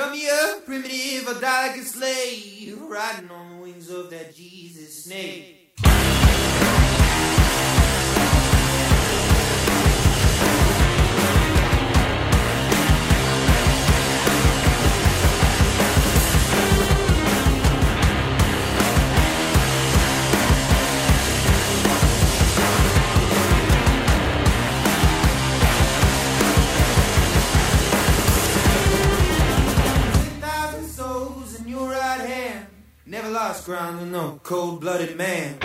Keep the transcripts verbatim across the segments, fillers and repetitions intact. Come here, primitive, a delicate slave, riding on the wings of that Jesus snake. Never lost ground with no cold-blooded man.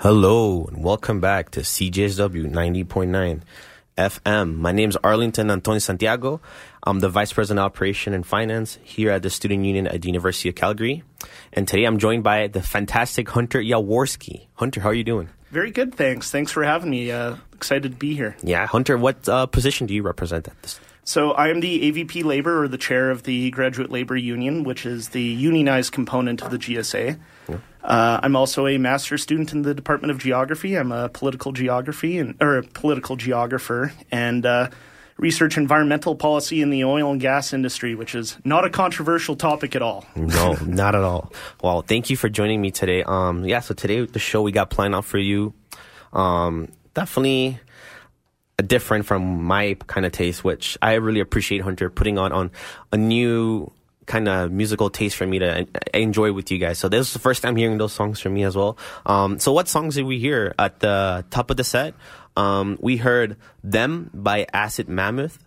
Hello and welcome back to C J S W ninety point nine F M. My name is Arlington Antonio Santiago. I'm the Vice President of Operation and Finance here at the Student Union at the University of Calgary. And today I'm joined by the fantastic Hunter Jaworski. Hunter, how are you doing? Very good, thanks. Thanks for having me. Uh, excited to be here. Yeah, Hunter, what uh, position do you represent at this? So I am the A V P Labor, or the chair of the Graduate Labor Union, which is the unionized component of the G S A. Yeah. Uh, I'm also a master's student in the Department of Geography. I'm a political geography and or a political geographer and uh, research environmental policy in the oil and gas industry, which is not a controversial topic at all. No, not at all. Well, thank you for joining me today. Um, yeah, so today the show we got planned out for you, um, definitely different from my kind of taste, which I really appreciate Hunter putting on on a new kind of musical taste for me to enjoy with you guys. So this is the first time hearing those songs from me as well. Um, so what songs did we hear at the top of the set? Um, we heard Them by Acid Mammoth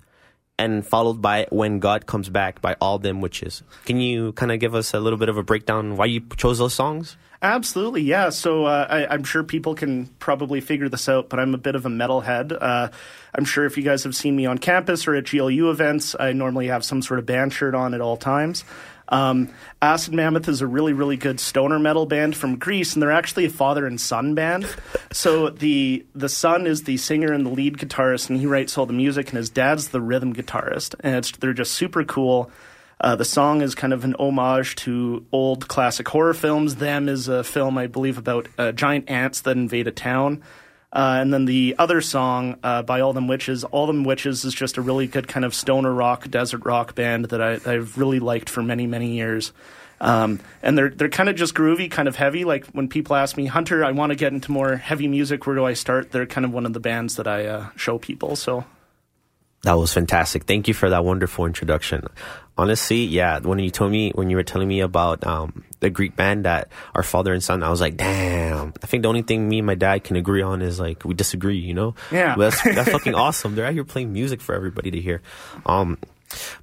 and followed by When God Comes Back by All Them Witches. Can you kind of give us a little bit of a breakdown why you chose those songs? Absolutely, yeah. So uh, I, I'm sure people can probably figure this out, but I'm a bit of a metalhead. Uh, I'm sure if you guys have seen me on campus or at G L U events, I normally have some sort of band shirt on at all times. Um, Acid Mammoth is a really, really good stoner metal band from Greece, and they're actually a father and son band. So the the son is the singer and the lead guitarist, and he writes all the music, and his dad's the rhythm guitarist. And it's, they're just super cool. Uh, the song is kind of an homage to old classic horror films. Them is a film, I believe, about uh, giant ants that invade a town. Uh, and then the other song uh, by All Them Witches. All Them Witches is just a really good kind of stoner rock, desert rock band that I, I've really liked for many, many years. Um, and they're they're kind of just groovy, kind of heavy. Like when people ask me, Hunter, I want to get into more heavy music. Where do I start? They're kind of one of the bands that I uh, show people. So that was fantastic. Thank you for that wonderful introduction. Honestly, yeah, when you told me, when you were telling me about um, the Greek band that our father and son, I was like, damn, I think the only thing me and my dad can agree on is like, we disagree, you know? Yeah. But that's that's fucking awesome. They're out here playing music for everybody to hear. Um,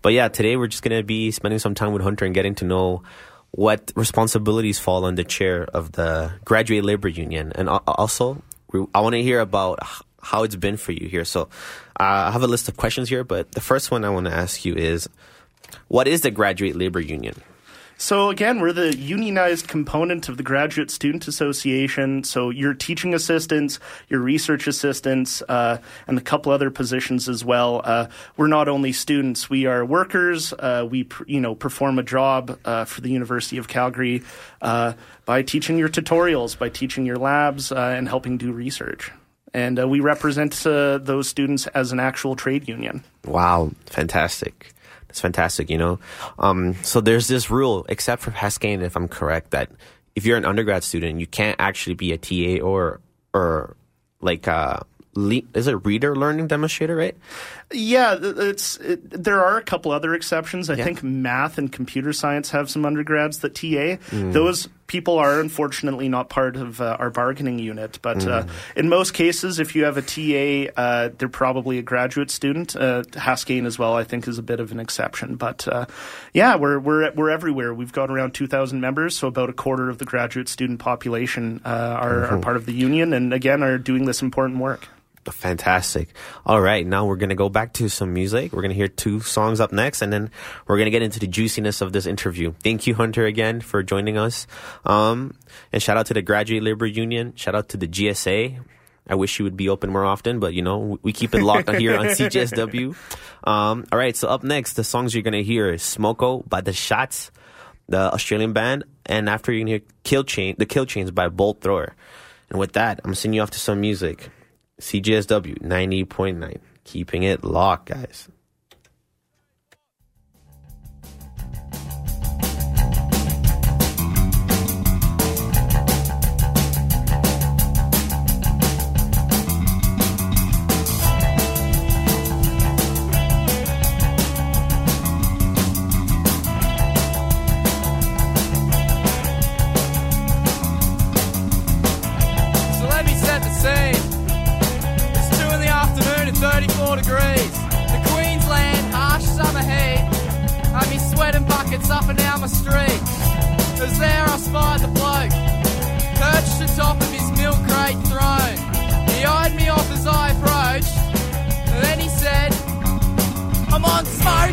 but yeah, today we're just going to be spending some time with Hunter and getting to know what responsibilities fall on the chair of the Graduate Labor Union. And also, I want to hear about how it's been for you here. So uh, I have a list of questions here, but the first one I want to ask you is, what is the Graduate Labor Union? So again, we're the unionized component of the Graduate Student Association. So your teaching assistants, your research assistants, uh, and a couple other positions as well. Uh, we're not only students; we are workers. Uh, we, pr- you know, perform a job uh, for the University of Calgary uh, by teaching your tutorials, by teaching your labs, uh, and helping do research. And uh, we represent uh, those students as an actual trade union. Wow! Fantastic. It's fantastic, you know. Um, so there's this rule, except for Haskayne, if I'm correct, that if you're an undergrad student, you can't actually be a T A or or like a le- is it reader learning demonstrator, right? Yeah, it's it, there are a couple other exceptions. I yeah. think math and computer science have some undergrads that T A. Mm. Those people are unfortunately not part of uh, our bargaining unit, but mm. uh, in most cases, if you have a T A, uh, they're probably a graduate student. Uh, Haskayne as well, I think, is a bit of an exception. But uh, yeah, we're we're we're everywhere. We've got around two thousand members, so about a quarter of the graduate student population uh, are, mm-hmm. are part of the union, and again, are doing this important work. Fantastic. All right, now we're going to go back to some music. We're going to hear two songs up next, and then we're going to get into the juiciness of this interview. Thank you, Hunter, again for joining us. Um, and shout out to the Graduate Labor Union. Shout out to the G S A. I wish you would be open more often, but, you know, we keep it locked on here on C J S W. Um, all right, so up next, the songs you're going to hear is Smoko by The Chats, the Australian band, and after you're going to hear Killchain, The Killchains by Bolt Thrower. And with that, I'm sending you off to some music. C J S W ninety point nine, keeping it locked, guys. I'm on fire!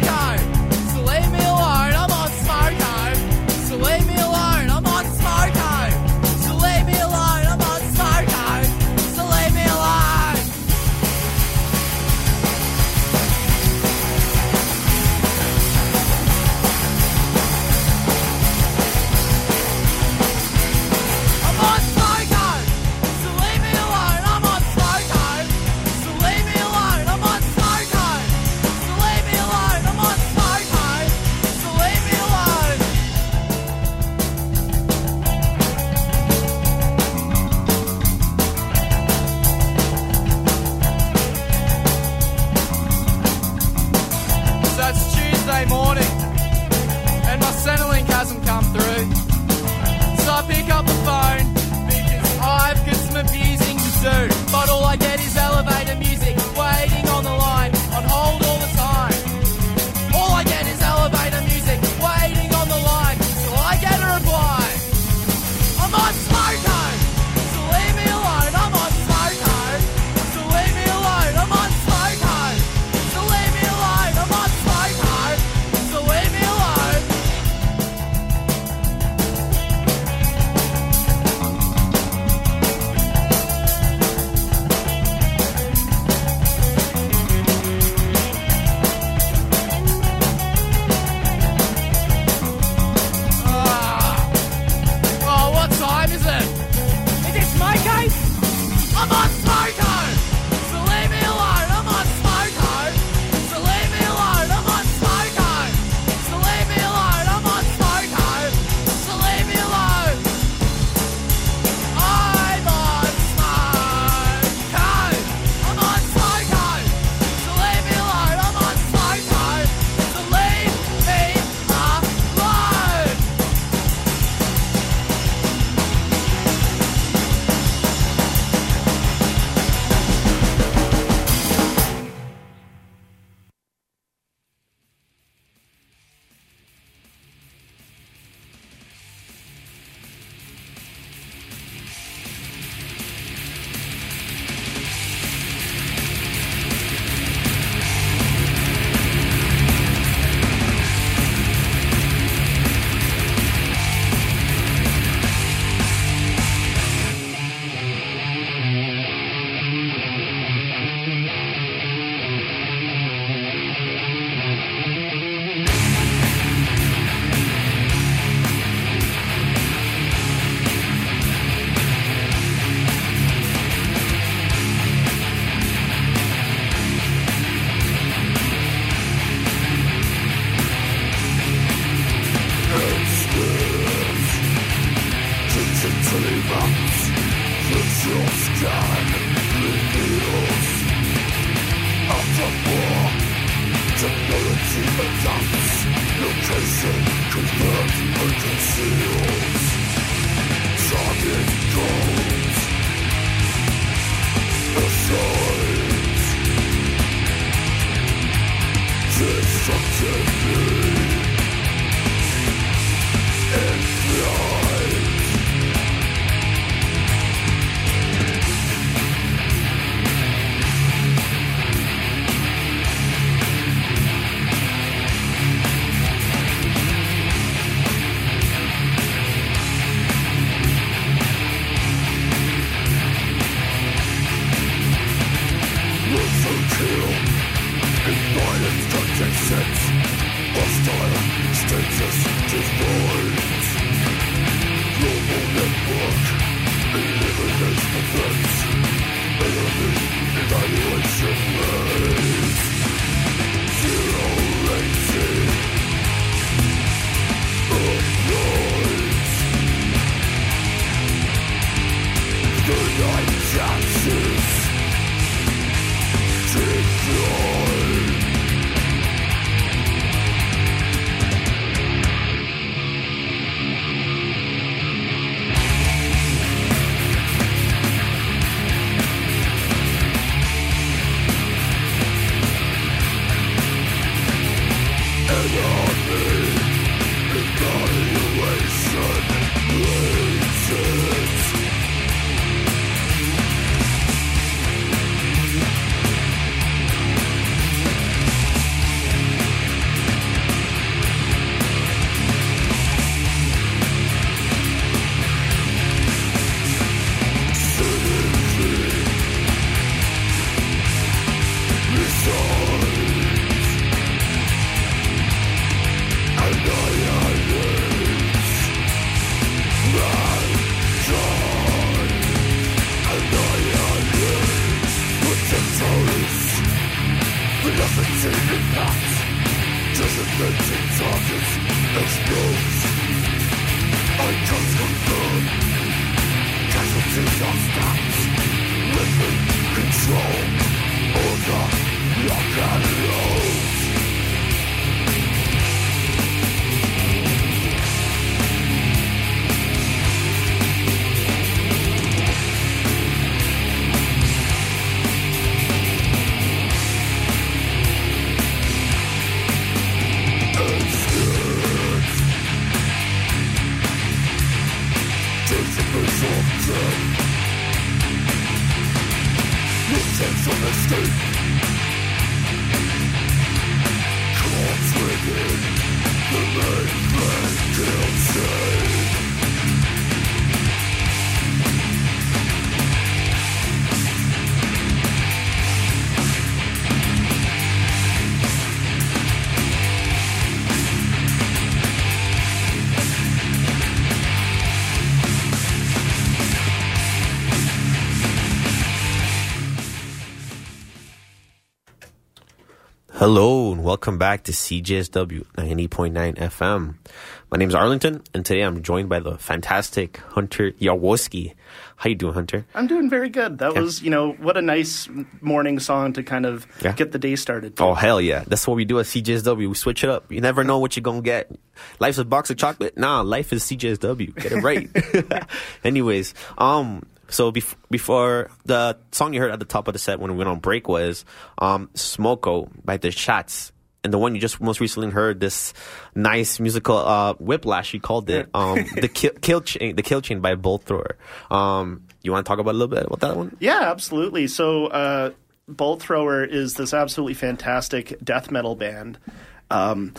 Hello and welcome back to C J S W ninety point nine F M. My name is Arlington and today I'm joined by the fantastic Hunter Jaworski. How you doing, Hunter? I'm doing very good. That yeah. was, you know, what a nice morning song to kind of yeah. get the day started. Too. Oh, hell yeah. That's what we do at C J S W. We switch it up. You never know what you're going to get. Life's a box of chocolate? Nah, life is C J S W. Get it right. Anyways, um... So bef- before the song you heard at the top of the set when we went on break was um, Smoko by The Chats. And the one you just most recently heard, this nice musical uh, whiplash, you called it, um, the, kill- kill chain, the Killchain by Bolt Thrower. Um, you want to talk about a little bit about that one? Yeah, absolutely. So uh, Bolt Thrower is this absolutely fantastic death metal band. Um,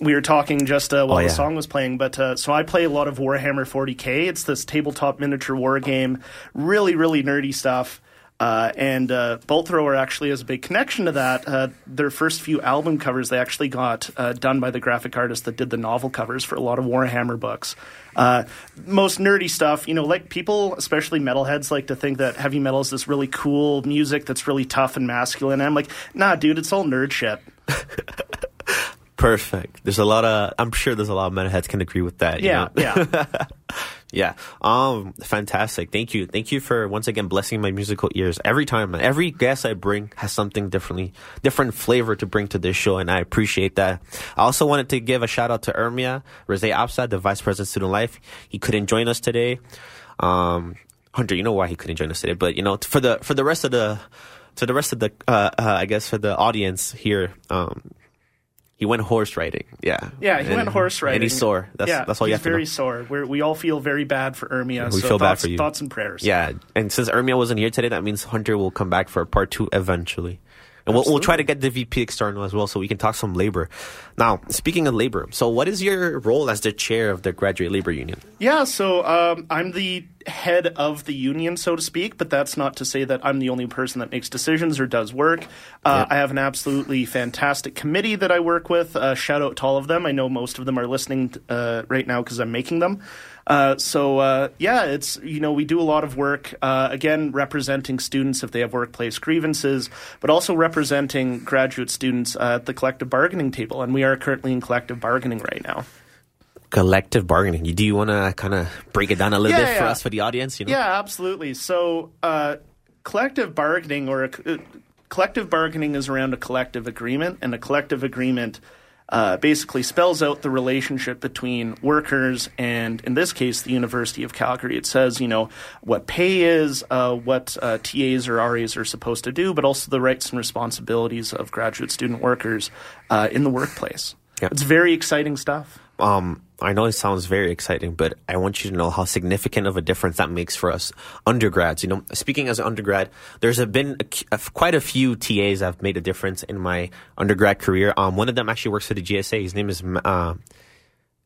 we were talking just uh, while oh, yeah. the song was playing, but uh, so I play a lot of Warhammer forty K. It's this tabletop miniature war game, really, really nerdy stuff. Uh, and uh, Bolt Thrower actually has a big connection to that. Uh, their first few album covers, they actually got uh, done by the graphic artist that did the novel covers for a lot of Warhammer books. Uh, most nerdy stuff, you know, like people, especially metalheads, like to think that heavy metal is this really cool music that's really tough and masculine. And I'm like, nah, dude, it's all nerd shit. Perfect. There's a lot of, I'm sure there's a lot of metalheads can agree with that. You yeah, know? yeah. Yeah. Um, fantastic. Thank you. Thank you for once again blessing my musical ears. Every time, every guest I bring has something differently, different flavor to bring to this show, and I appreciate that. I also wanted to give a shout out to Ermia, Rizé Apsad, the Vice President of Student Life. He couldn't join us today. Um, Hunter, you know why he couldn't join us today, but you know, for the for the rest of the for the rest of the uh, uh I guess for the audience here, um, he went horse riding. Yeah. Yeah, he and, went horse riding. And he's sore. That's yeah, that's all you have to know. He's very sore. We're, we all feel very bad for Ermia. We so feel thoughts, bad for you. Thoughts and prayers. Yeah. And since Ermia wasn't here today, that means Hunter will come back for part two eventually. And we'll, we'll try to get the V P external as well so we can talk some labor. Now, speaking of labor, so what is your role as the chair of the Graduate Labor Union? Yeah, so um, I'm the head of the union, so to speak, but that's not to say that I'm the only person that makes decisions or does work. Uh, yeah. I have an absolutely fantastic committee that I work with. Uh, shout out to all of them. I know most of them are listening uh, right now because I'm making them. Uh, so, uh, yeah, it's, you know, we do a lot of work, uh, again, representing students if they have workplace grievances, but also representing graduate students uh, at the collective bargaining table. And we are currently in collective bargaining right now. Collective bargaining. Do you want to kind of break it down a little yeah, bit yeah. for us, for the audience? You know? Yeah, absolutely. So, uh, collective bargaining or a, uh, collective bargaining is around a collective agreement, and a collective agreement Uh, basically spells out the relationship between workers and, in this case, the University of Calgary. It says, you know, what pay is, uh, what uh, T As or R As are supposed to do, but also the rights and responsibilities of graduate student workers uh, in the workplace. Yeah. It's very exciting stuff. Um, I know it sounds very exciting, but I want you to know how significant of a difference that makes for us undergrads. You know, speaking as an undergrad, there's been a, a, quite a few T As that have made a difference in my undergrad career. Um, one of them actually works for the G S A. His name is uh,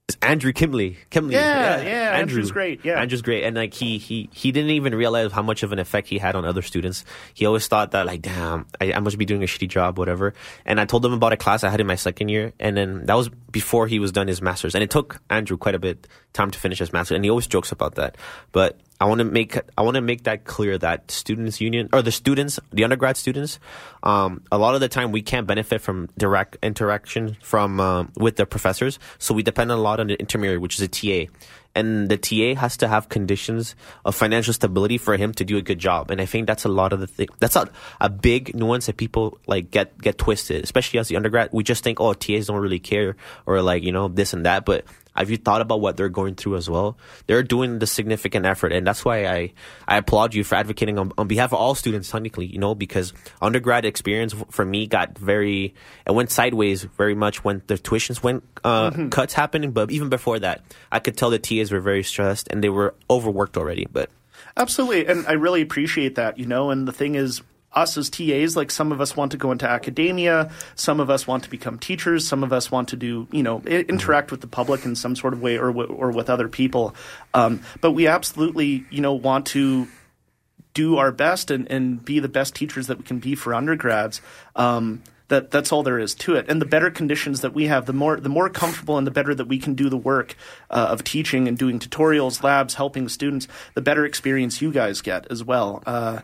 is Andrew Kimley. Kimley. Yeah, yeah, yeah. Andrew. Andrew's great. Yeah, Andrew's great, and like he he he didn't even realize how much of an effect he had on other students. He always thought that like, damn, I, I must be doing a shitty job, whatever. And I told him about a class I had in my second year, and then that was before he was done his master's, and it took Andrew quite a bit time to finish his master's, and he always jokes about that. But I want to make I want to make that clear that students union or the students, the undergrad students, um, a lot of the time we can't benefit from direct interaction from um, with the professors, so we depend a lot on the intermediary, which is a T A. And the T A has to have conditions of financial stability for him to do a good job. And I think that's a lot of the thing. That's a, a big nuance that people like get, get twisted, especially as the undergrad. We just think, oh, T As don't really care or like, you know, this and that. But have you thought about what they're going through as well? They're doing the significant effort. And that's why I, I applaud you for advocating on, on behalf of all students, technically, you know, because undergrad experience for me got very, it went sideways very much when the tuitions went, uh, mm-hmm. cuts happening. But even before that, I could tell the T As were very stressed and they were overworked already. But absolutely. And I really appreciate that, you know, and the thing is, us as T As, like some of us want to go into academia, some of us want to become teachers, some of us want to do, you know, interact with the public in some sort of way or w- or with other people. Um, but we absolutely, you know, want to do our best and, and be the best teachers that we can be for undergrads. Um, that that's all there is to it. And the better conditions that we have, the more the more comfortable and the better that we can do the work uh, of teaching and doing tutorials, labs, helping students, the better experience you guys get as well. Uh,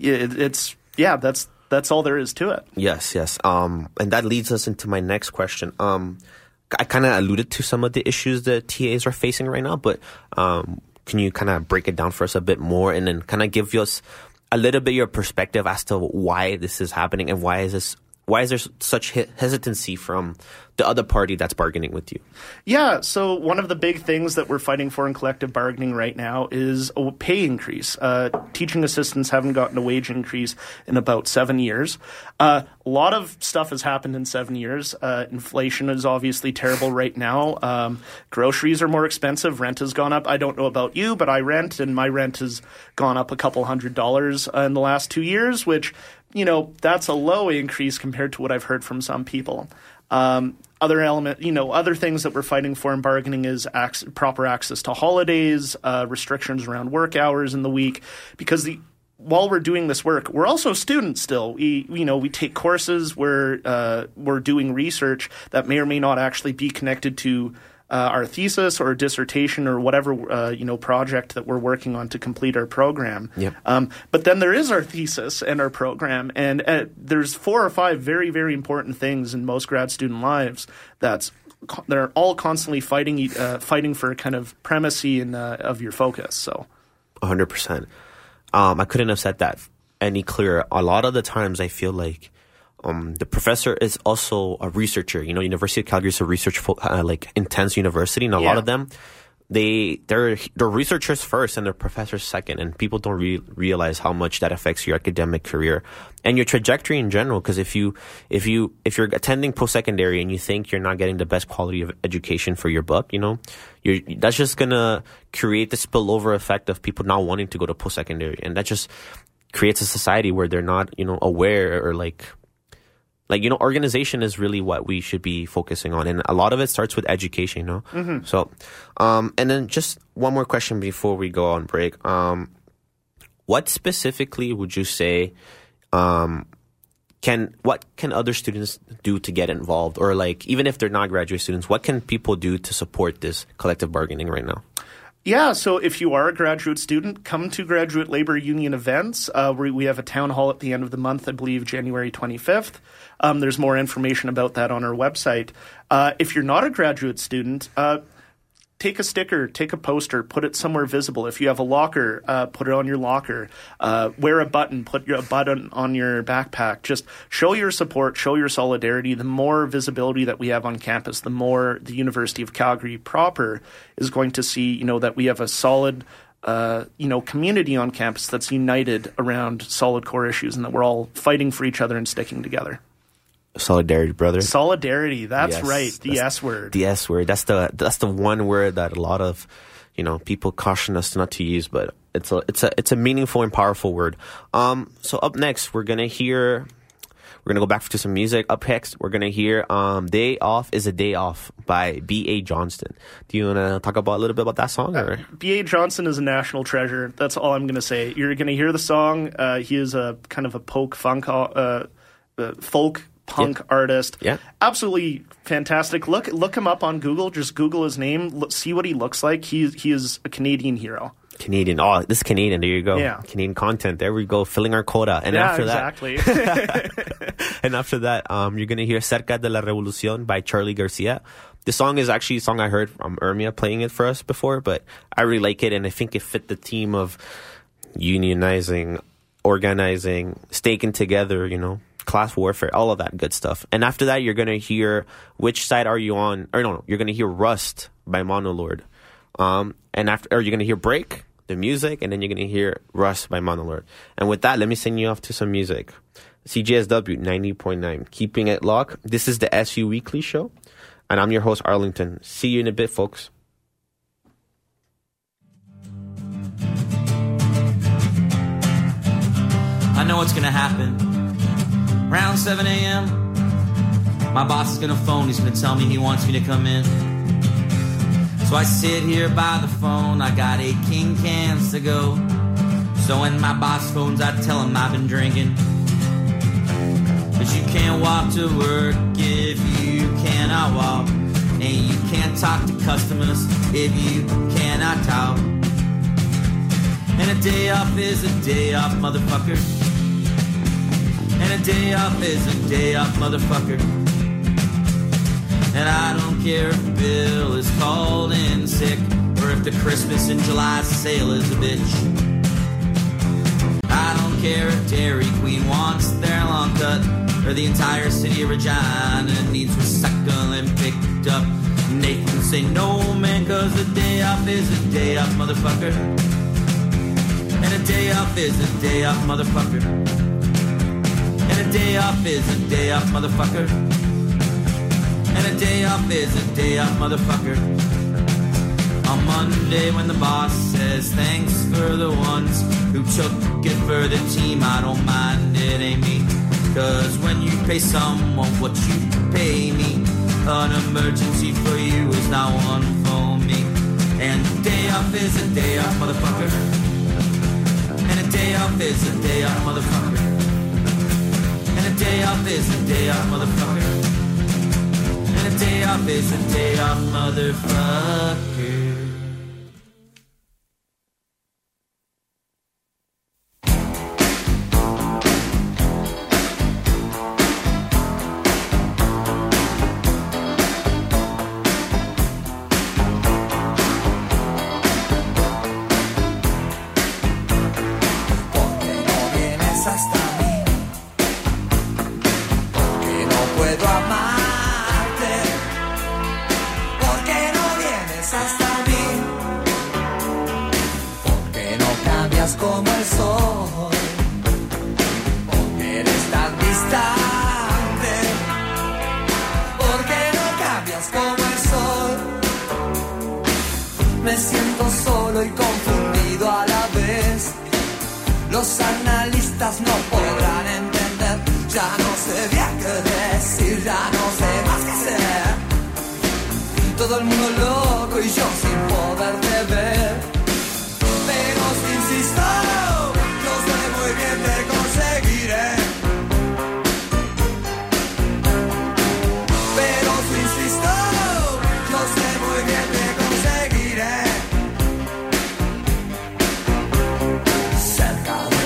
it, it's Yeah, that's that's all there is to it. Yes, yes. Um, and that leads us into my next question. Um, I kind of alluded to some of the issues that T As are facing right now, but um, can you kind of break it down for us a bit more and then kind of give us a little bit your perspective as to why this is happening and why is this why is there such he- hesitancy from the other party that's bargaining with you? Yeah, so one of the big things that we're fighting for in collective bargaining right now is a pay increase. Uh, teaching assistants haven't gotten a wage increase in about seven years. Uh, a lot of stuff has happened in seven years. Uh, inflation is obviously terrible right now. Um, groceries are more expensive. Rent has gone up. I don't know about you, but I rent, and my rent has gone up a couple hundred dollars uh, in the last two years, which – you know, that's a low increase compared to what I've heard from some people. Um, other element, you know, other things that we're fighting for in bargaining is ac- proper access to holidays, uh, restrictions around work hours in the week, because the while we're doing this work, we're also students still. We, you know, we take courses. We're uh, we're doing research that may or may not actually be connected to uh, our thesis or dissertation or whatever uh, you know project that we're working on to complete our program. Yep. Um, but then there is our thesis and our program, and uh, there's four or five very, very important things in most grad student lives. That's they're all constantly fighting uh, fighting for kind of primacy and uh, of your focus. So, one hundred percent. Um, I couldn't have said that any clearer. A lot of the times, I feel like um, the professor is also a researcher. You know, University of Calgary is a research uh, like intense university, and a yeah. lot of them they they're they're researchers first and they're professors second, and people don't re- realize how much that affects your academic career and your trajectory in general. Because if you if you if you're attending post-secondary and you think you're not getting the best quality of education for your buck, you know, you're, that's just gonna create the spillover effect of people not wanting to go to post-secondary, and that just creates a society where they're not, you know, aware or like like you know, organization is really what we should be focusing on, and a lot of it starts with education, you know. Mm-hmm. So, um, and then just one more question before we go on break. Um, what specifically would you say um, can what can other students do to get involved, or like even if they're not graduate students, what can people do to support this collective bargaining right now? Yeah, so if you are a graduate student, come to graduate labor union events. Uh, we, we have a town hall at the end of the month, I believe January twenty-fifth. Um, there's more information about that on our website. Uh, if you're not a graduate student, uh, take a sticker, take a poster, put it somewhere visible. If you have a locker, uh, put it on your locker. Uh, wear a button, put your, a button on your backpack. Just show your support, show your solidarity. The more visibility that we have on campus, the more the University of Calgary proper is going to see, you know, that we have a solid, uh, you know, community on campus that's united around solid core issues, and that we're all fighting for each other and sticking together. Solidarity, brother. Solidarity. That's yes, right. The that's, S word. The S word. That's the that's the one word that a lot of, you know, people caution us not to use, but it's a it's a it's a meaningful and powerful word. Um. So up next, we're gonna hear, we're gonna go back to some music. Up next, we're gonna hear um, "Day Off Is a Day Off" by B A. Johnston. Do you wanna talk about a little bit about that song? Or? Uh, B A. Johnston is a national treasure. That's all I'm gonna say. You're gonna hear the song. Uh, he is a kind of a poke funk, uh, uh, folk. Punk yeah. artist. Yeah. Absolutely fantastic. Look look him up on Google. Just Google his name. Look, see what he looks like. He, he is a Canadian hero. Canadian. Oh, this is Canadian. There you go. Yeah. Canadian content. There we go. Filling our quota. And yeah, after exactly. that. Exactly. And after that, um, you're going to hear Cerca De la Revolucion by Charlie Garcia. This song is actually a song I heard from Ermia playing it for us before, but I really like it, and I think it fit the theme of unionizing, organizing, staking together, you know. Class warfare, all of that good stuff. And after that, you're going to hear Which Side Are You On? Or no, no you're going to hear Rust by Monolord. Um, and after, or you're going to hear Break, the music, and then you're going to hear Rust by Monolord. And with that, let me send you off to some music. C J S W ninety point nine, keeping it locked. This is the S U Weekly Show, and I'm your host, Arlington. See you in a bit, folks. I know what's going to happen. Around seven a.m., my boss is gonna phone. He's gonna tell me he wants me to come in. So I sit here by the phone. I got eight king cans to go. So when my boss phones, I tell him I've been drinking. Cause you can't walk to work if you cannot walk. And you can't talk to customers if you cannot talk. And a day off is a day off, motherfucker. And a day off is a day off, motherfucker. And I don't care if Bill is called in sick, or if the Christmas in July sale is a bitch. I don't care if Dairy Queen wants their long cut, or the entire city of Regina needs recycled and picked up. And they can say no, man, cause a day off is a day off, motherfucker. And a day off is a day off, motherfucker. And a day off is a day off, motherfucker. And a day off is a day off, motherfucker. On Monday when the boss says thanks for the ones who took it for the team, I don't mind, it ain't me. Cause when you pay someone what you pay me, an emergency for you is not one for me. And a day off is a day off, motherfucker. And a day off is a day off, motherfucker. And a day off is a day off, motherfucker. And a day off is a day off, motherfucker. luz hasta mí, que no puedo amarte, porque no vienes hasta mí, porque no cambias como el sol, porque eres tan distante, porque no cambias como el sol. Me siento solo y confundido a la vez. Los analistas no podrán entender. Ya no sé bien qué decir, ya no sé más qué hacer. Todo el mundo loco y yo sin poderte ver. Pero si insisto, yo sé muy bien te conseguiré. Pero si insisto, yo sé muy bien te conseguiré. Cerca de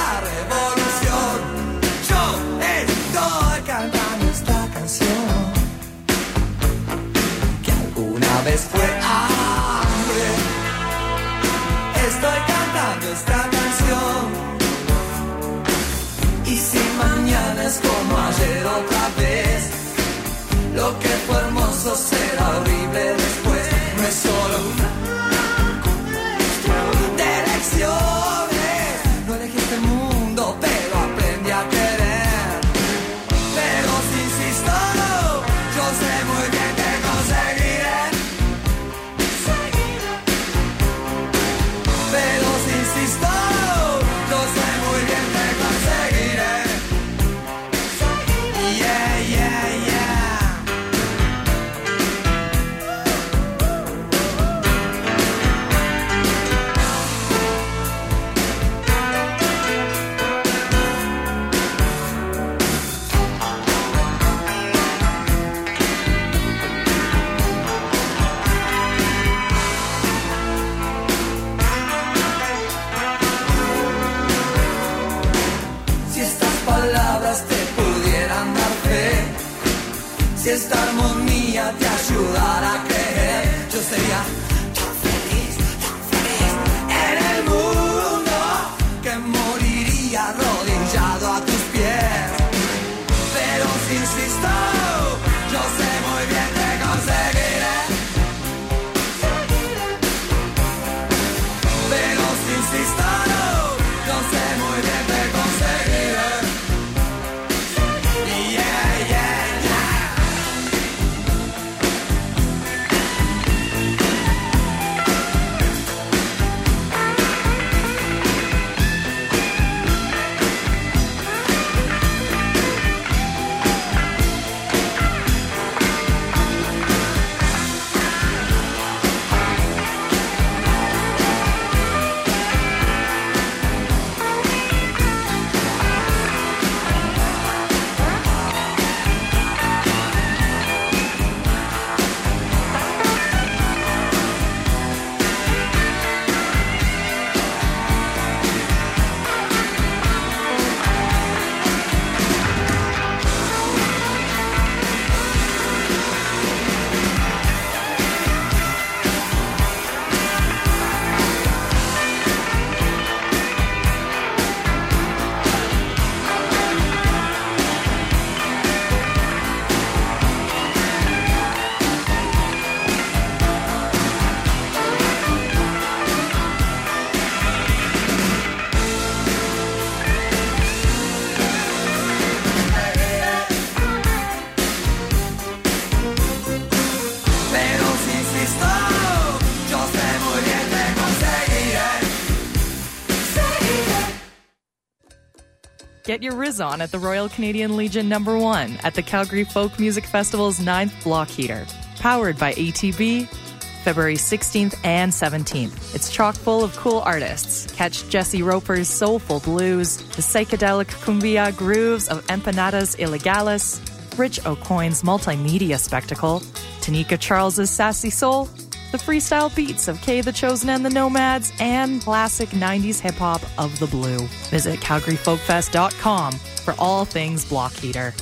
la revolución, yo estoy cantando esta canción, que alguna vez fue hambre. Estoy cantando esta canción, y si mañana es como ayer otra vez, lo que fue hermoso será horrible después. No es solo una cuestión de elección. No elegí este mundo, pero aprendí a querer. Pero si insisto, yo sé muy bien que conseguiré. Pero si insisto, yo sé muy bien que conseguiré. Yeah, yeah, esta armonía te ayudará a creer. Yo sería tan feliz, tan feliz en el mundo, que moriría arrodillado a tus pies. Pero si insisto, yo sé muy bien que conseguiré. Pero si insisto, yo sé muy bien que conseguiré. Get your Riz on at the Royal Canadian Legion number one at the Calgary Folk Music Festival's ninth Block Heater. Powered by A T B, February sixteenth and seventeenth. It's chock full of cool artists. Catch Jesse Roper's soulful blues, the psychedelic cumbia grooves of Empanadas Illegales, Rich O'Coin's multimedia spectacle, Tanika Charles's sassy soul, the freestyle beats of Kay the Chosen and the Nomads, and classic nineties hip-hop of the blue. Visit Calgary Folk Fest dot com for all things Block Heater.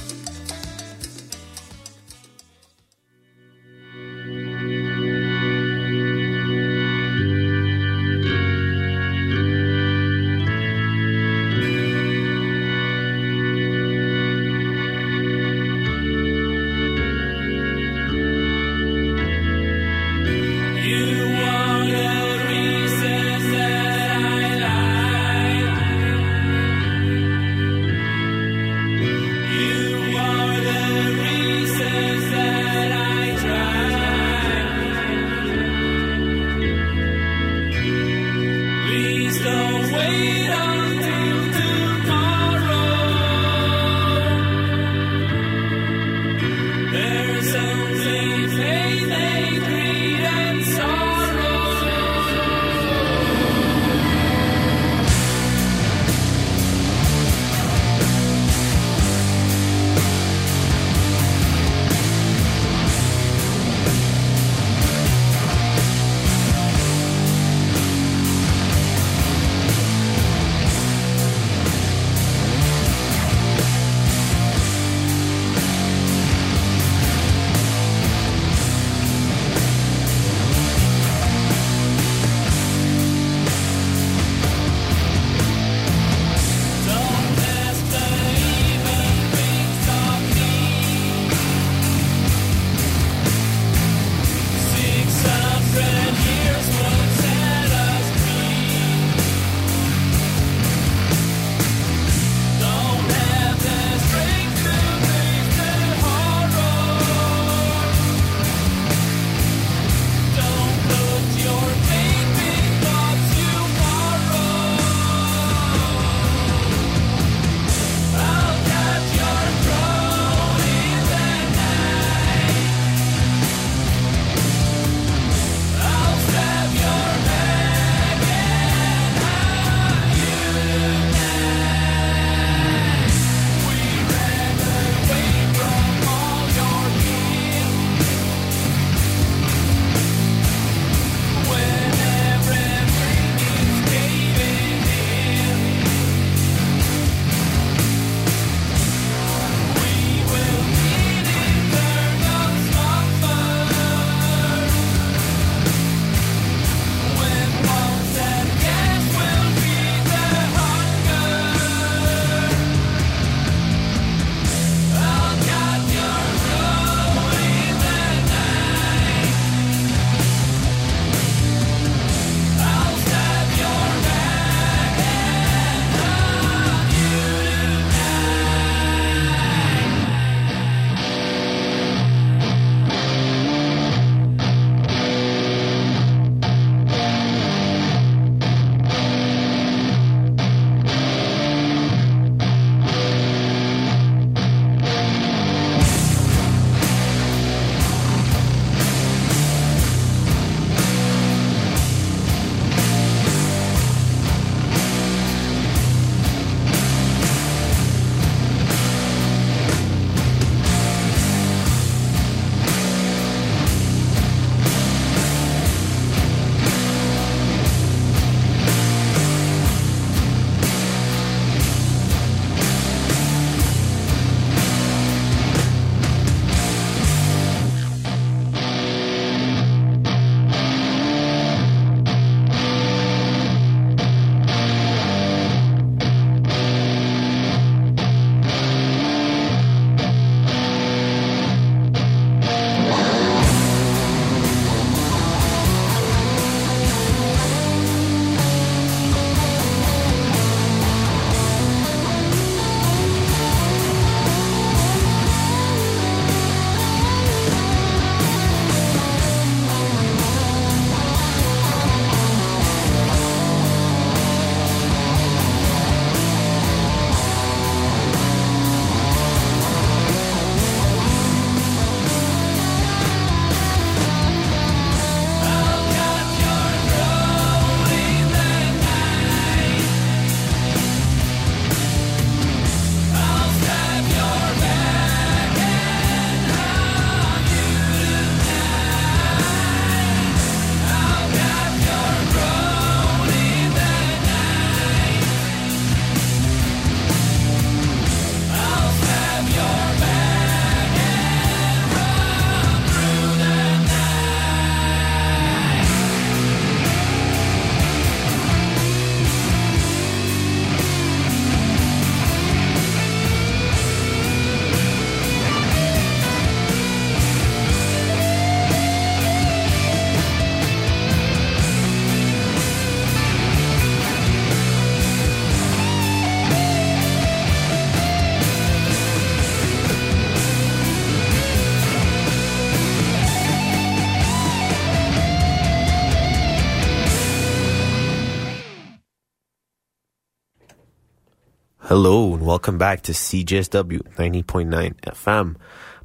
Hello and welcome back to C J S W ninety point nine F M.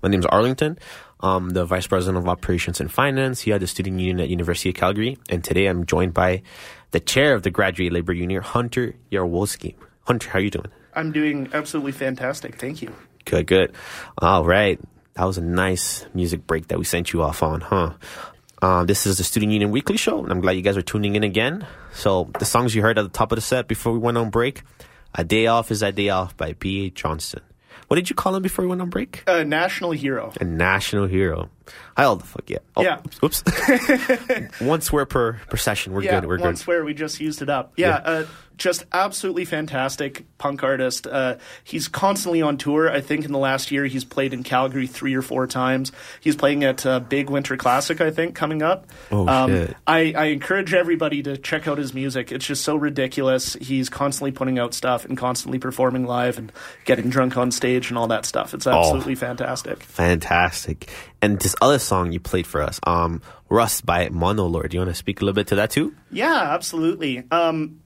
My name is Arlington. I'm the Vice President of Operations and Finance here at the Student Union at University of Calgary. And today I'm joined by the Chair of the Graduate Labor Union, Hunter Jaworski. Hunter, how are you doing? I'm doing absolutely fantastic. Thank you. Good, good. All right. That was a nice music break that we sent you off on, huh? Um, this is the Student Union Weekly Show, and I'm glad you guys are tuning in again. So the songs you heard at the top of the set before we went on break, A Day Off is A Day Off by B A. Johnston. What did you call him before we went on break? A national hero. A national hero. I all the fuck yeah. Oh, yeah. Oops. One swear per, per session. We're yeah, good. We're one good. One swear. We just used it up. Yeah. yeah. Uh, just absolutely fantastic punk artist. Uh, he's constantly on tour. I think in the last year he's played in Calgary three or four times. He's playing at uh, Big Winter Classic, I think, coming up. Oh, um, shit. I, I encourage everybody to check out his music. It's just so ridiculous. He's constantly putting out stuff and constantly performing live and getting drunk on stage and all that stuff. It's absolutely oh, fantastic. Fantastic. And this other song you played for us, um, Rust by Monolord. Do you want to speak a little bit to that too? Yeah, absolutely. Um,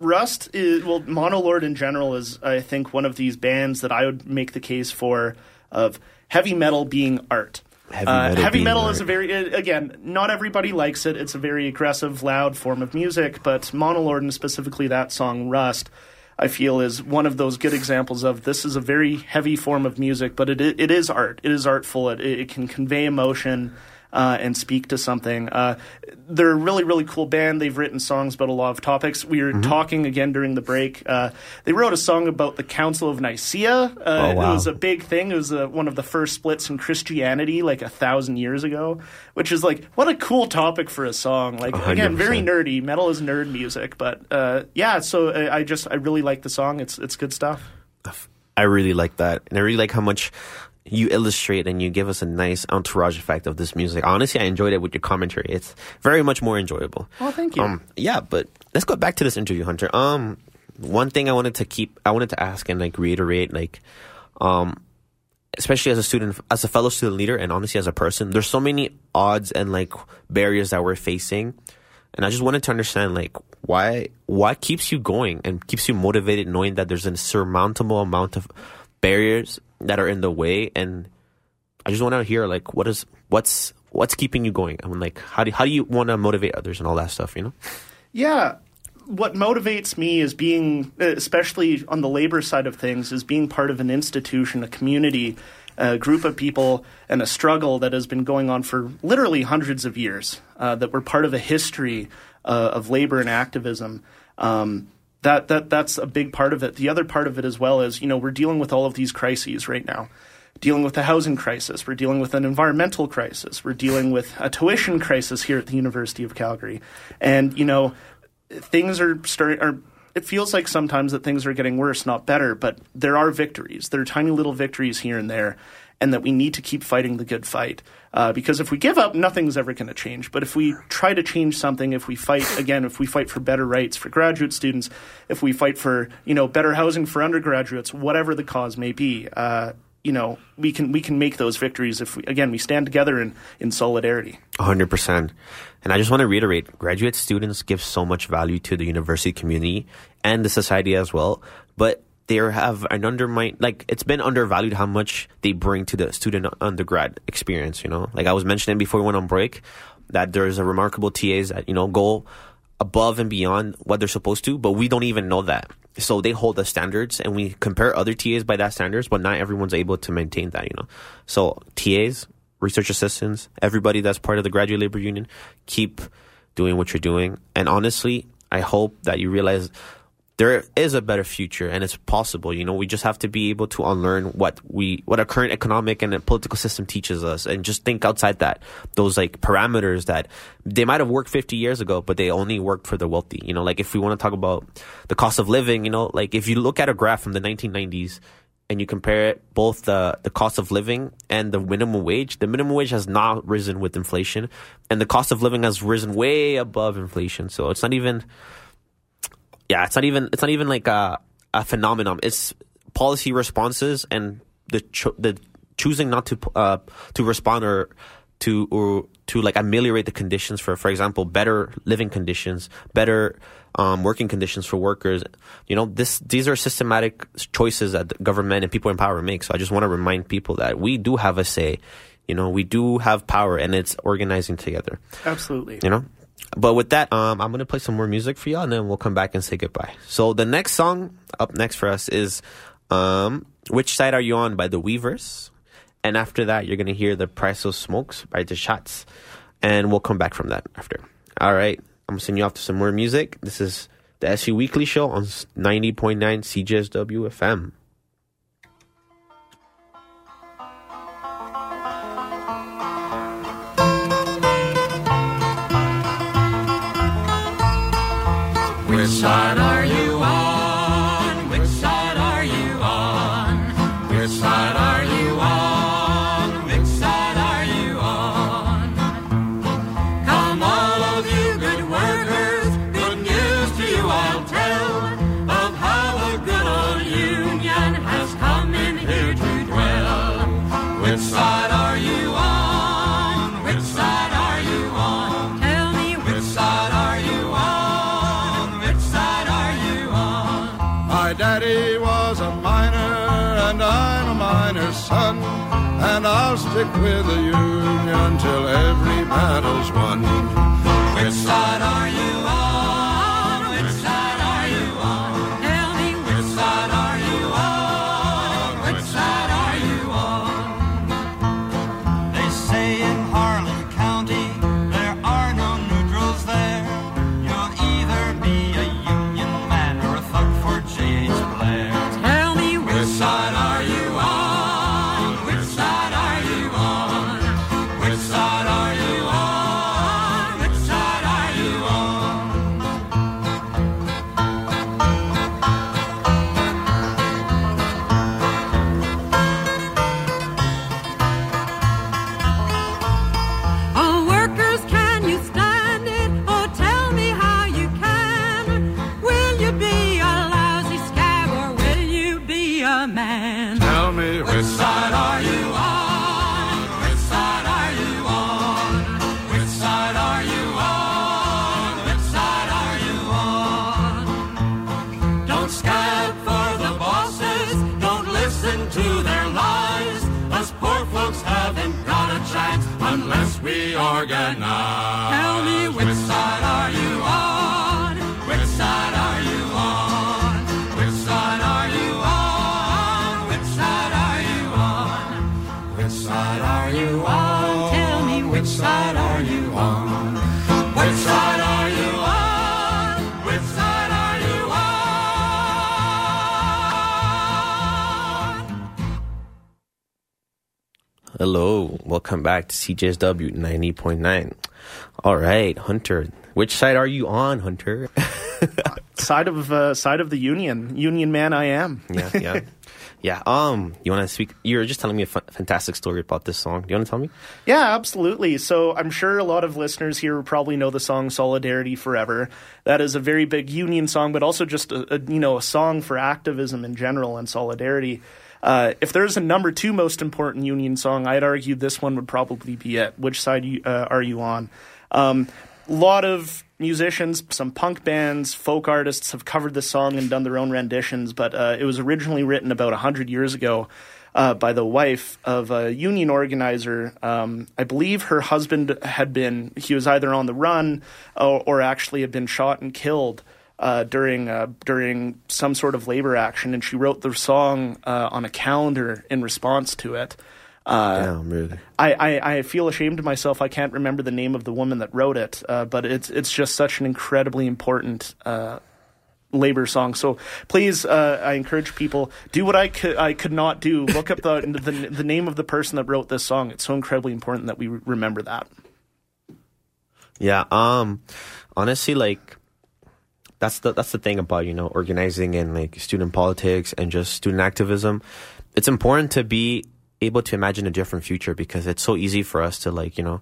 Rust is, well, Monolord in general is, I think, one of these bands that I would make the case for of heavy metal being art. Heavy metal, uh, heavy metal is a very, again, not everybody likes it. It's a very aggressive, loud form of music, but Monolord and specifically that song, Rust, I feel is one of those good examples of this is a very heavy form of music, but it it is art. It is artful. It it can convey emotion uh, and speak to something. Uh, they're a really, really cool band. They've written songs about a lot of topics. We were mm-hmm. talking again during the break. Uh, they wrote a song about the Council of Nicaea. Uh, oh, wow. It was a big thing. It was uh, one of the first splits in Christianity like a thousand years ago, which is like, what a cool topic for a song. Like, one hundred percent. Again, very nerdy. Metal is nerd music. But uh, yeah, so I, I just, I really like the song. It's, it's good stuff. I really like that. And I really like how much you illustrate and you give us a nice entourage effect of this music. Honestly, I enjoyed it with your commentary. It's very much more enjoyable. Well, thank you. Um, yeah, but let's go back to this interview, Hunter. Um, one thing I wanted to keep, I wanted to ask and like reiterate, like, um, especially as a student, as a fellow student leader, and honestly as a person, there's so many odds and like barriers that we're facing, and I just wanted to understand like why, what keeps you going and keeps you motivated, knowing that there's an insurmountable amount of barriers that are in the way. And I just want to hear like what is what's what's keeping you going. I mean, like how do how do you want to motivate others and all that stuff, you know? Yeah, what motivates me is being, especially on the labor side of things, is being part of an institution, a community, a group of people, and a struggle that has been going on for literally hundreds of years. Uh, that we're part of a history uh, of labor and activism. Um, That that that's a big part of it. The other part of it as well is, you know, we're dealing with all of these crises right now. Dealing with the housing crisis. We're dealing with an environmental crisis. We're dealing with a tuition crisis here at the University of Calgary. And, you know, things are starting are it feels like sometimes that things are getting worse, not better, but there are victories. There are tiny little victories here and there, and that we need to keep fighting the good fight. Uh, because if we give up, nothing's ever going to change. But if we try to change something, if we fight, again, if we fight for better rights for graduate students, if we fight for, you know, better housing for undergraduates, whatever the cause may be, uh, you know, we can we can make those victories if, we, again, we stand together in, in solidarity. one hundred percent. And I just want to reiterate, graduate students give so much value to the university community and the society as well. But they have an undermined, like it's been undervalued how much they bring to the student undergrad experience, you know? Like I was mentioning before we went on break that there's a remarkable T As that, you know, go above and beyond what they're supposed to, but we don't even know that. So they hold the standards and we compare other T As by that standards, but not everyone's able to maintain that, you know? So T As, research assistants, everybody that's part of the Graduate Labor Union, keep doing what you're doing. And honestly, I hope that you realize there is a better future, and it's possible. You know, we just have to be able to unlearn what we, what our current economic and political system teaches us, and just think outside that those like parameters that they might have worked fifty years ago, but they only worked for the wealthy. You know, like if we want to talk about the cost of living, you know, like if you look at a graph from the nineteen nineties and you compare it both the the cost of living and the minimum wage, the minimum wage has not risen with inflation, and the cost of living has risen way above inflation. So it's not even. Yeah, it's not even it's not even like a, a phenomenon. It's policy responses and the cho- the choosing not to uh, to respond or to or to like ameliorate the conditions for, for example, better living conditions, better um, working conditions for workers. You know, this these are systematic choices that the government and people in power make. So I just want to remind people that we do have a say. You know, we do have power, and it's organizing together. Absolutely. You know? But with that, um, I'm going to play some more music for y'all, and then we'll come back and say goodbye. So the next song up next for us is um, Which Side Are You On by The Weavers. And after that, you're going to hear The Price of Smokes by The Chats. And we'll come back from that after. All right. I'm going to send you off to some more music. This is the S U Weekly Show on ninety point nine C J S W F M. Which side are you on? Which side are you on? Which side are you on? Which side are you on? Come all of you good workers, good news to you I'll tell, of how the good old Union has come in here to dwell. Which side are you on? Which side are you on? Tell me which side are you on? My daddy was a miner, and I'm a miner's son, and I'll stick with the Union till every battle's won. Which side are you on? Which side are you on? Tell me, which side are you on? Which side are you on? They say in Harlan County there are no neutrals there. You'll either be a Union man or a thug for J H. Blair. Tell me which, which side are you on? Which side are you on? Which side are you on? Which side are you on? Oh, workers, can you stand it? Oh, tell me how you can. Will you be a lousy scab or will you be a man? Tell me which side are you on? Which side are you on? Which side are you on? Which side are you on? Don't scab for the bosses. Don't listen to their lies. Us poor folks haven't got a chance unless we organize. Tell me which side are you on? Which side are you on? Which side are you on? Which side are you on? Which side are you on? Tell me which side are you on? Which side are you on? Which side are you on? Hello, welcome back to C J S W ninety point nine. All right, Hunter, which side are you on, Hunter? Side of uh, side of the Union, Union man I am. yeah, yeah, yeah. Um, you want to speak? You were just telling me a f- fantastic story about this song. Do you want to tell me? Yeah, absolutely. So I'm sure a lot of listeners here probably know the song "Solidarity Forever." That is a very big Union song, but also just a, a you know a song for activism in general and solidarity. Uh, if there's a number two most important Union song, I'd argue this one would probably be it. Which side you, uh, are you on? A um, lot of musicians, some punk bands, folk artists have covered this song and done their own renditions, but uh, it was originally written about one hundred years ago uh, by the wife of a Union organizer. Um, I believe her husband had been – he was either on the run or, or actually had been shot and killed Uh, during uh, during some sort of labor action, and she wrote the song uh, on a calendar in response to it. Uh, Damn, really. I, I, I feel ashamed of myself. I can't remember the name of the woman that wrote it, uh, but it's it's just such an incredibly important uh, labor song. So please, uh, I encourage people, do what I could I could not do. Look up the, the the name of the person that wrote this song. It's so incredibly important that we remember that. Yeah. Um. Honestly, like. That's the that's the thing about, you know, organizing and like student politics and just student activism. It's important to be able to imagine a different future, because it's so easy for us to like, you know,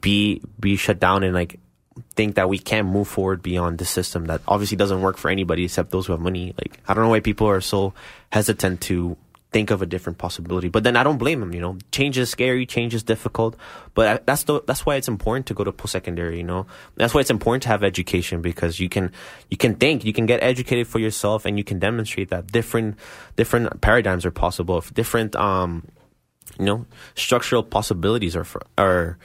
be be shut down and like think that we can't move forward beyond the system that obviously doesn't work for anybody except those who have money. Like, I don't know why people are so hesitant to think of a different possibility. But then I don't blame him, you know. Change is scary, change is difficult, but I, that's the, that's why it's important to go to post-secondary, you know. That's why it's important to have education, because you can you can think, you can get educated for yourself, and you can demonstrate that different different paradigms are possible, if different um you know structural possibilities are for, are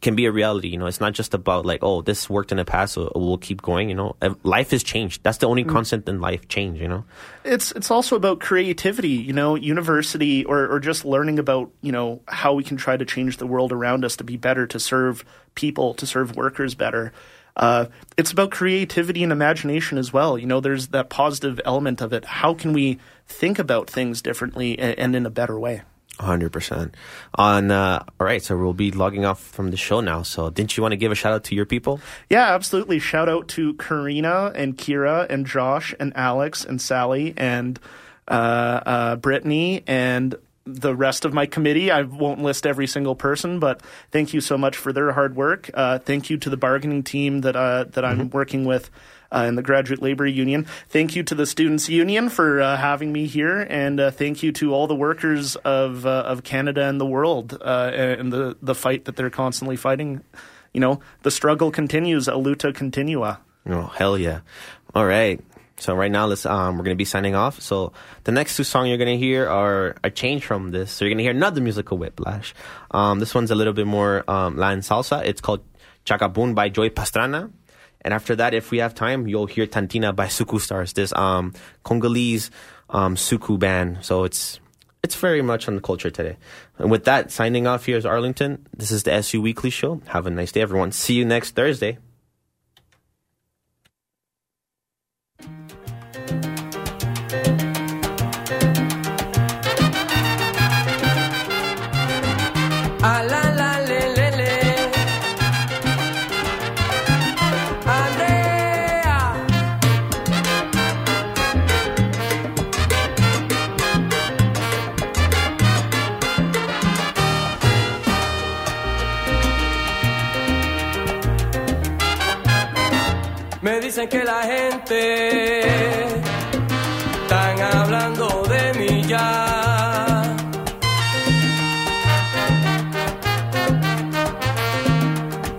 can be a reality, you know. It's not just about like, oh, this worked in the past, so we'll keep going, you know. Life has changed. That's the only constant in life, change, you know. It's it's also about creativity, you know, university or, or just learning about, you know, how we can try to change the world around us to be better, to serve people, to serve workers better. Uh, it's about creativity and imagination as well. You know, there's that positive element of it. How can we think about things differently and, and in a better way? one hundred percent. On uh, all right, so we'll be logging off from the show now. So didn't you want to give a shout out to your people? Yeah, absolutely. Shout out to Karina and Kira and Josh and Alex and Sally and uh, uh, Brittany and the rest of my committee. I won't list every single person, but thank you so much for their hard work. Uh, thank you to the bargaining team that uh, that I'm mm-hmm. working with. Uh, in the Graduate Labor Union. Thank you to the Students' Union for uh, having me here, and uh, thank you to all the workers of uh, of Canada and the world uh, and the, the fight that they're constantly fighting. You know, the struggle continues. A luta continua. Oh, hell yeah. All right. So right now, let's um, we're going to be signing off. So the next two songs you're going to hear are a change from this. So you're going to hear another musical whiplash. Um, this one's a little bit more um, La and Salsa. It's called Cha Ca Boom by Joey Pastrana. And after that, if we have time, you'll hear Tantina by Soukous Stars, this um, Congolese um, Suku band. So it's it's very much on the culture today. And with that, signing off, here is Arlington. This is the S U Weekly Show. Have a nice day, everyone. See you next Thursday. Dicen que la gente están hablando de mí ya.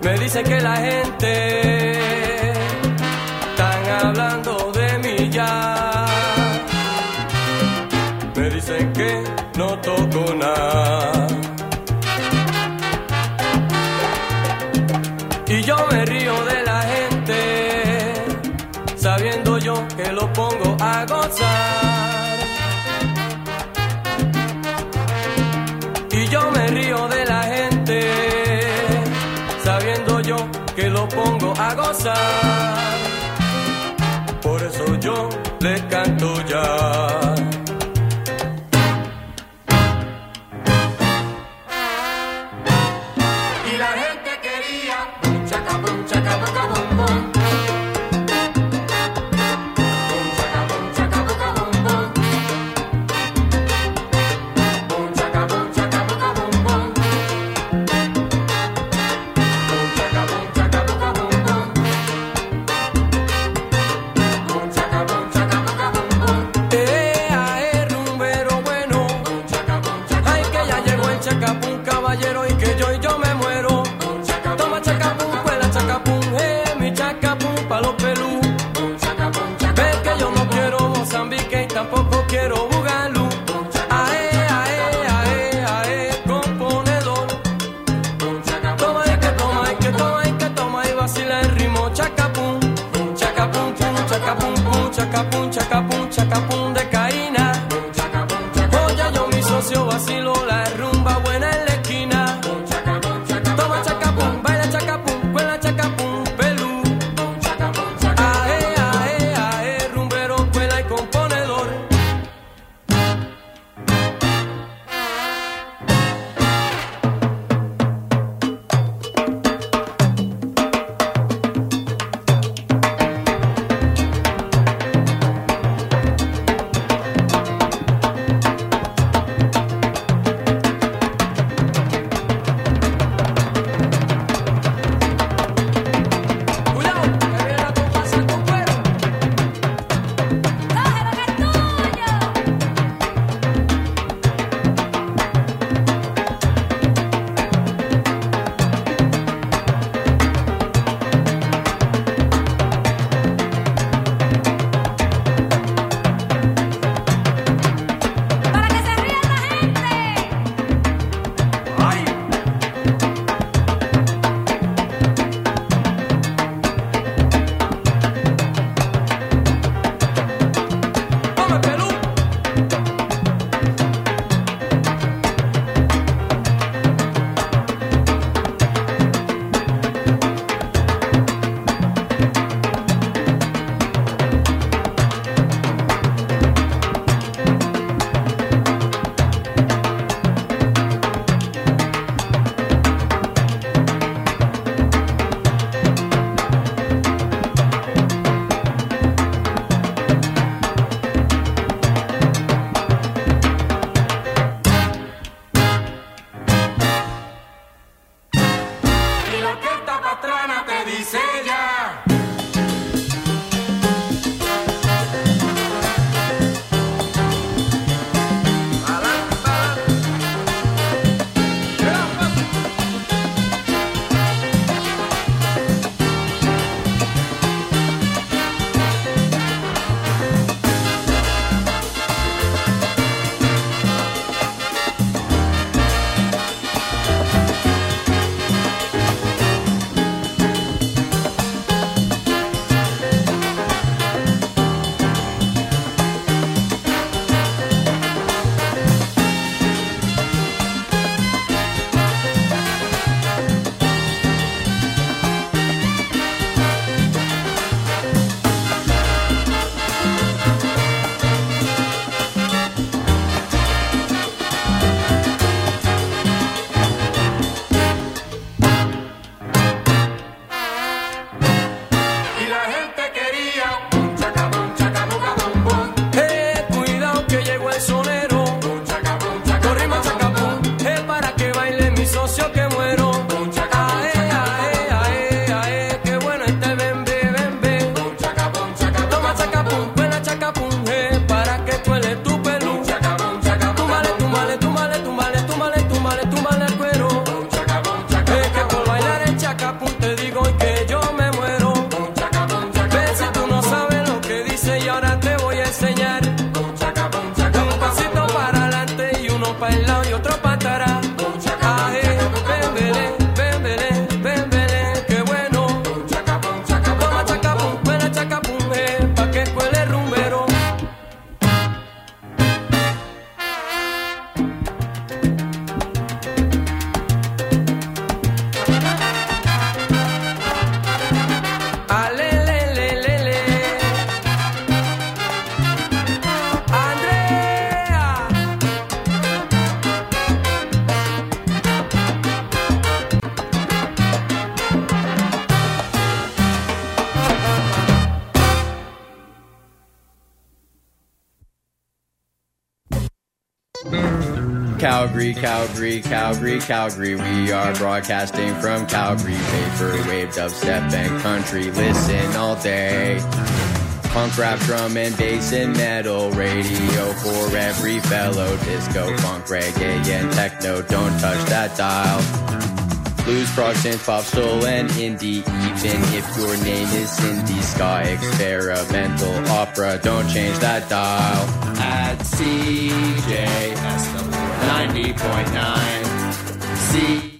Me dicen que la gente están hablando de mí ya. Me dicen que no toco nada. Y yo me río de la gente. Sabiendo yo que lo pongo a gozar. Y yo me río de la gente. Sabiendo yo que lo pongo a gozar. Por eso yo le canto ya. Y la gente quería chacabum, chacabum, cabum, bum. la orquesta Pastrana te dice ya. Calgary, Calgary, Calgary, Calgary. We are broadcasting from Calgary. Vaporwave, dubstep, and country. Listen all day. Punk rap, drum and bass, and metal radio for every fellow. Disco, funk, reggae, and techno. Don't touch that dial. Blues, prog, synth, pop, soul, and indie. Even if your name is Cindy, ska, experimental, opera. Don't change that dial. At C J S W ninety point nine C